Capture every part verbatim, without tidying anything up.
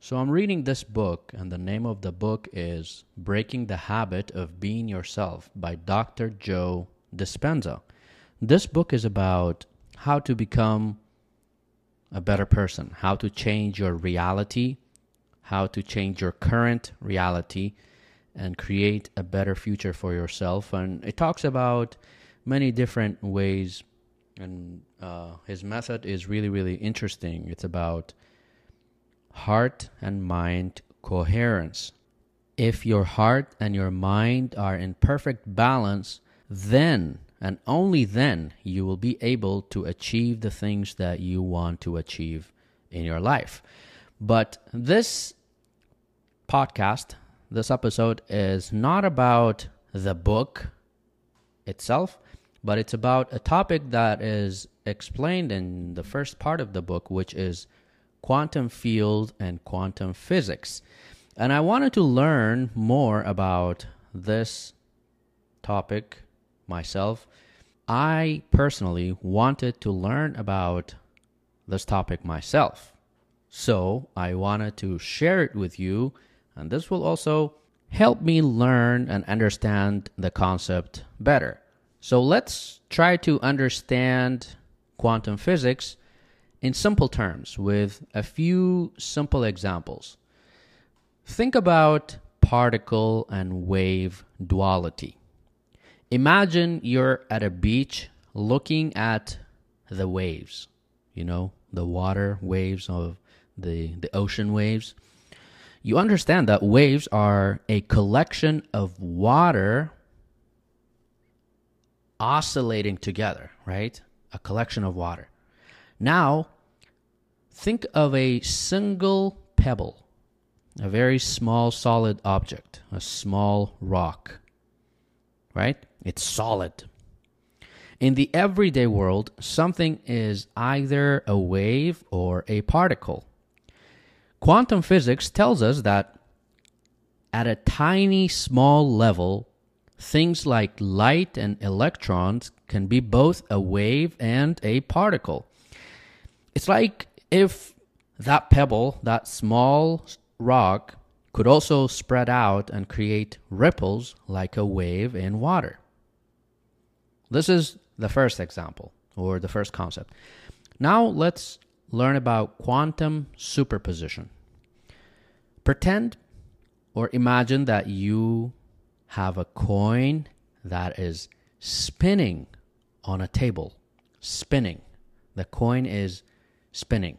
So I'm reading this book, and the name of the book is Breaking the Habit of Being Yourself by Doctor Joe Dispenza. This book is about how to become a better person, how to change your reality, how to change your current reality, and create a better future for yourself. And it talks about many different ways, and uh, his method is really, really interesting. It's about heart and mind coherence. If your heart and your mind are in perfect balance, then and only then you will be able to achieve the things that you want to achieve in your life. But this podcast, this episode, is not about the book itself, but it's about a topic that is explained in the first part of the book, which is quantum field and quantum physics. And I wanted to learn more about this topic myself. I personally wanted to learn about this topic myself. So I wanted to share it with you, and this will also help me learn and understand the concept better. So let's try to understand quantum physics in simple terms, with a few simple examples. Think about particle and wave duality. Imagine you're at a beach looking at the waves, you know, the water waves of the, the ocean waves. You understand that waves are a collection of water oscillating together, right? A collection of water. Now, think of a single pebble, a very small solid object, a small rock, right? It's solid. In the everyday world, something is either a wave or a particle. Quantum physics tells us that at a tiny, small level, things like light and electrons can be both a wave and a particle. It's like if that pebble, that small rock, could also spread out and create ripples like a wave in water. This is the first example, or the first concept. Now let's learn about quantum superposition. Pretend or imagine that you have a coin that is spinning on a table. Spinning. The coin is spinning.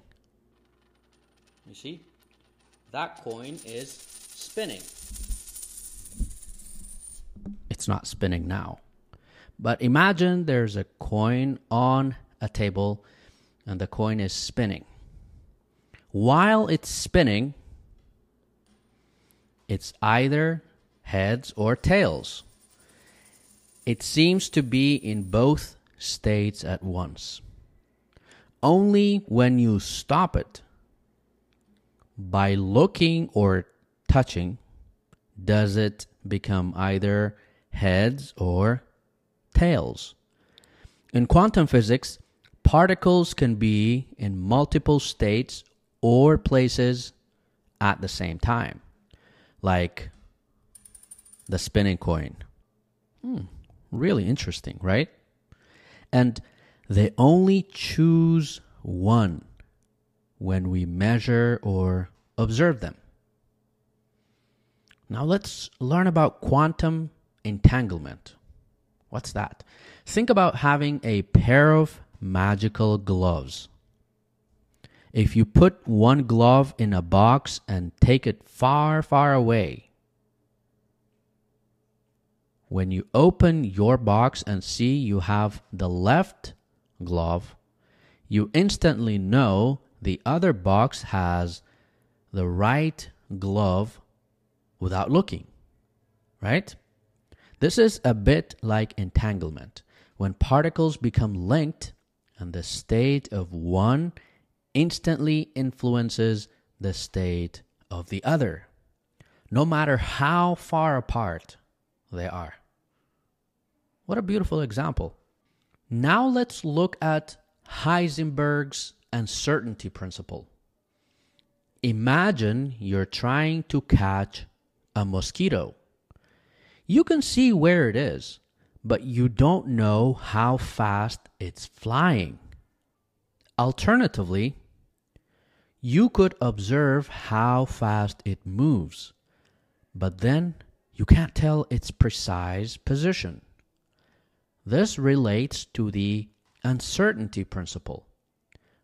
You see? That coin is spinning. It's not spinning now. But imagine there's a coin on a table and the coin is spinning. While it's spinning, it's either heads or tails. It seems to be in both states at once. Only when you stop it by looking or touching does it become either heads or tails. In quantum physics, particles can be in multiple states or places at the same time, like the spinning coin. Hmm, really interesting, right? And they only choose one when we measure or observe them. Now let's learn about quantum entanglement. What's that? Think about having a pair of magical gloves. If you put one glove in a box and take it far, far away, when you open your box and see you have the left glove, you instantly know the other box has the right glove without looking, right? This is a bit like entanglement. When particles become linked and the state of one instantly influences the state of the other, no matter how far apart they are. What a beautiful example. Now let's look at Heisenberg's uncertainty principle. Imagine you're trying to catch a mosquito. You can see where it is, but you don't know how fast it's flying. Alternatively, you could observe how fast it moves, but then you can't tell its precise position. This relates to the uncertainty principle,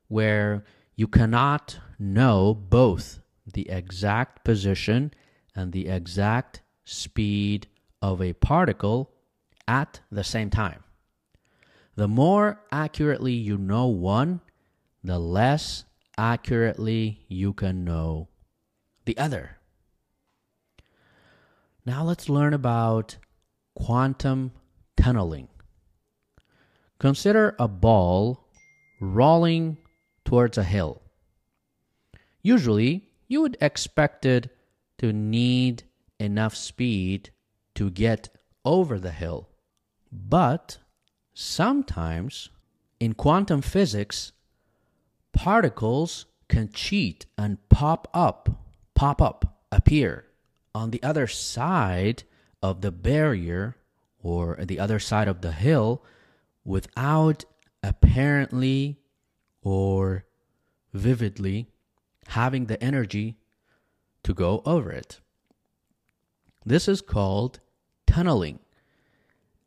where you cannot know both the exact position and the exact speed of a particle at the same time. The more accurately you know one, the less accurately you can know the other. Now let's learn about quantum tunneling. Consider a ball rolling towards a hill. Usually, you would expect it to need enough speed to get over the hill. But sometimes, in quantum physics, particles can cheat and pop up, pop up, appear on the other side of the barrier or the other side of the hill without apparently or vividly having the energy to go over it. This is called tunneling,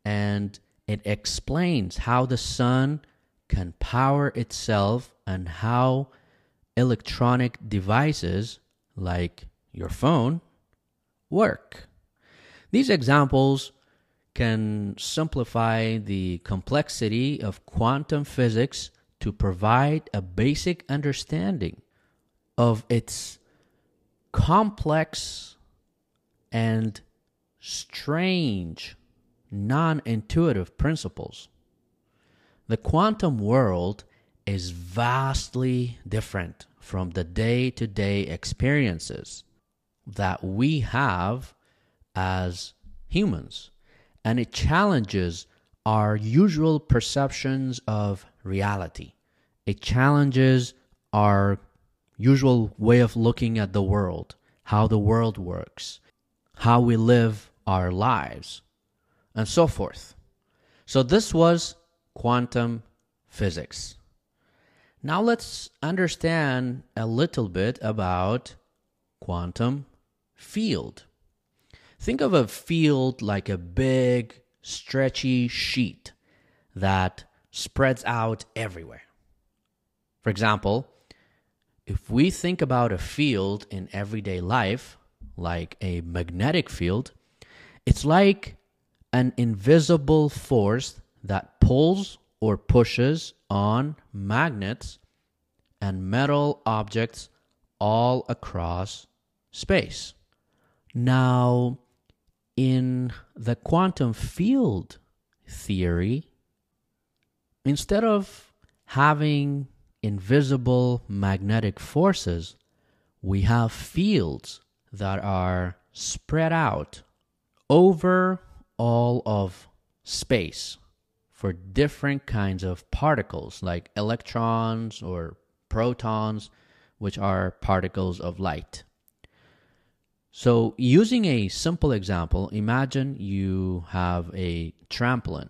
and it explains how the sun can power itself and how electronic devices like your phone work. These examples can simplify the complexity of quantum physics to provide a basic understanding of its complex and strange non-intuitive principles. The quantum world is vastly different from the day-to-day experiences that we have as humans, and it challenges our usual perceptions of reality. It challenges our usual way of looking at the world, how the world works, how we live our lives, and so forth. So this was quantum physics. Now let's understand a little bit about quantum field. Think of a field like a big, stretchy sheet that spreads out everywhere. For example, if we think about a field in everyday life, like a magnetic field, it's like an invisible force that pulls or pushes on magnets and metal objects all across space. Now, in the quantum field theory, instead of having invisible magnetic forces, we have fields that are spread out over all of space for different kinds of particles, like electrons or protons, which are particles of light. So using a simple example, imagine you have a trampoline.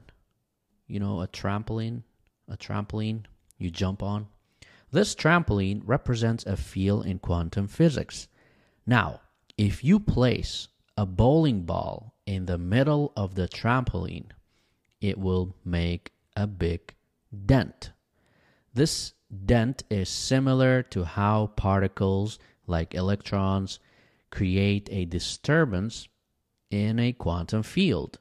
You know, a trampoline, a trampoline you jump on. This trampoline represents a field in quantum physics. Now, if you place a bowling ball in the middle of the trampoline, it will make a big dent. This dent is similar to how particles like electrons create a disturbance in a quantum field.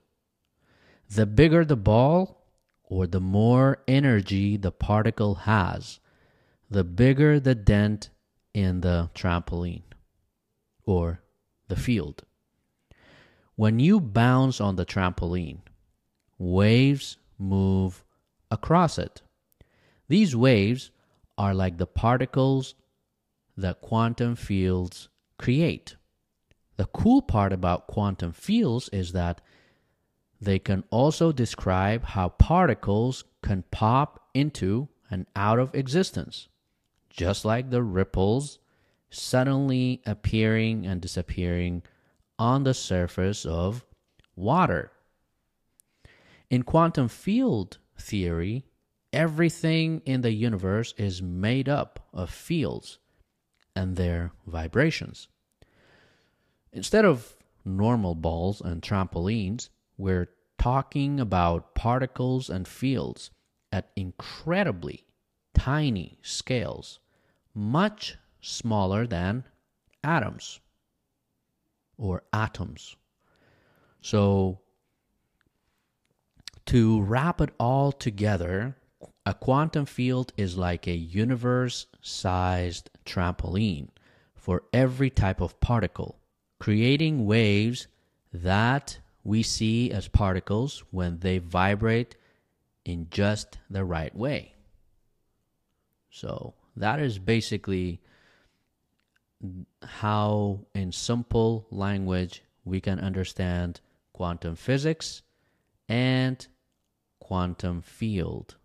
The bigger the ball, or the more energy the particle has, the bigger the dent in the trampoline. or the field. When you bounce on the trampoline, waves move across it. These waves are like the particles that quantum fields create. The cool part about quantum fields is that they can also describe how particles can pop into and out of existence, just like the ripples suddenly appearing and disappearing on the surface of water. In quantum field theory, everything in the universe is made up of fields and their vibrations. Instead of normal balls and trampolines, we're talking about particles and fields at incredibly tiny scales, much smaller than atoms or atoms. So, to wrap it all together, a quantum field is like a universe-sized trampoline for every type of particle, creating waves that we see as particles when they vibrate in just the right way. So that is basically how, in simple language, we can understand quantum physics and quantum field.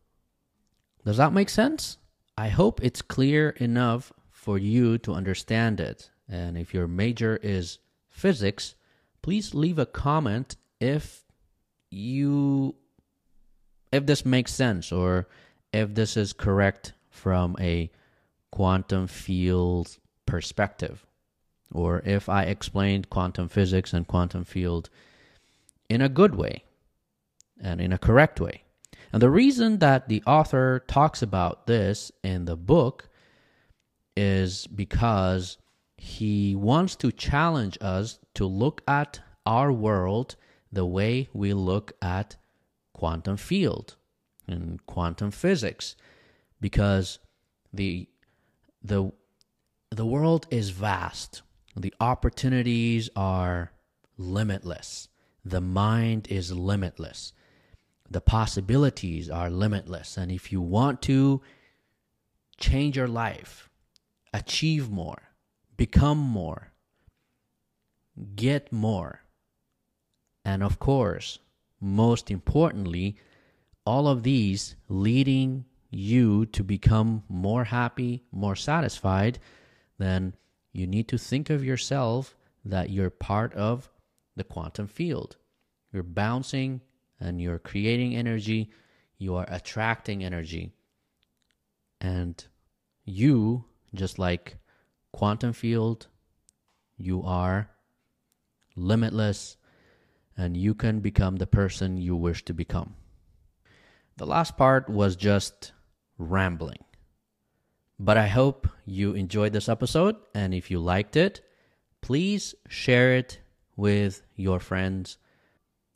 Does that make sense? I hope it's clear enough for you to understand it. And if your major is physics, please leave a comment if you if this makes sense, or if this is correct from a quantum field perspective, or if I explained quantum physics and quantum field in a good way and in a correct way. And the reason that the author talks about this in the book is because he wants to challenge us to look at our world the way we look at quantum field and quantum physics, because the the the world is vast. The opportunities are limitless. The mind is limitless. The possibilities are limitless. And if you want to change your life, achieve more, become more, get more, and of course, most importantly, all of these leading you to become more happy, more satisfied, then you need to think of yourself that you're part of the quantum field. You're bouncing and you're creating energy, you are attracting energy. And you, just like quantum field, you are limitless, and you can become the person you wish to become. The last part was just rambling, but I hope you enjoyed this episode, and if you liked it, please share it with your friends,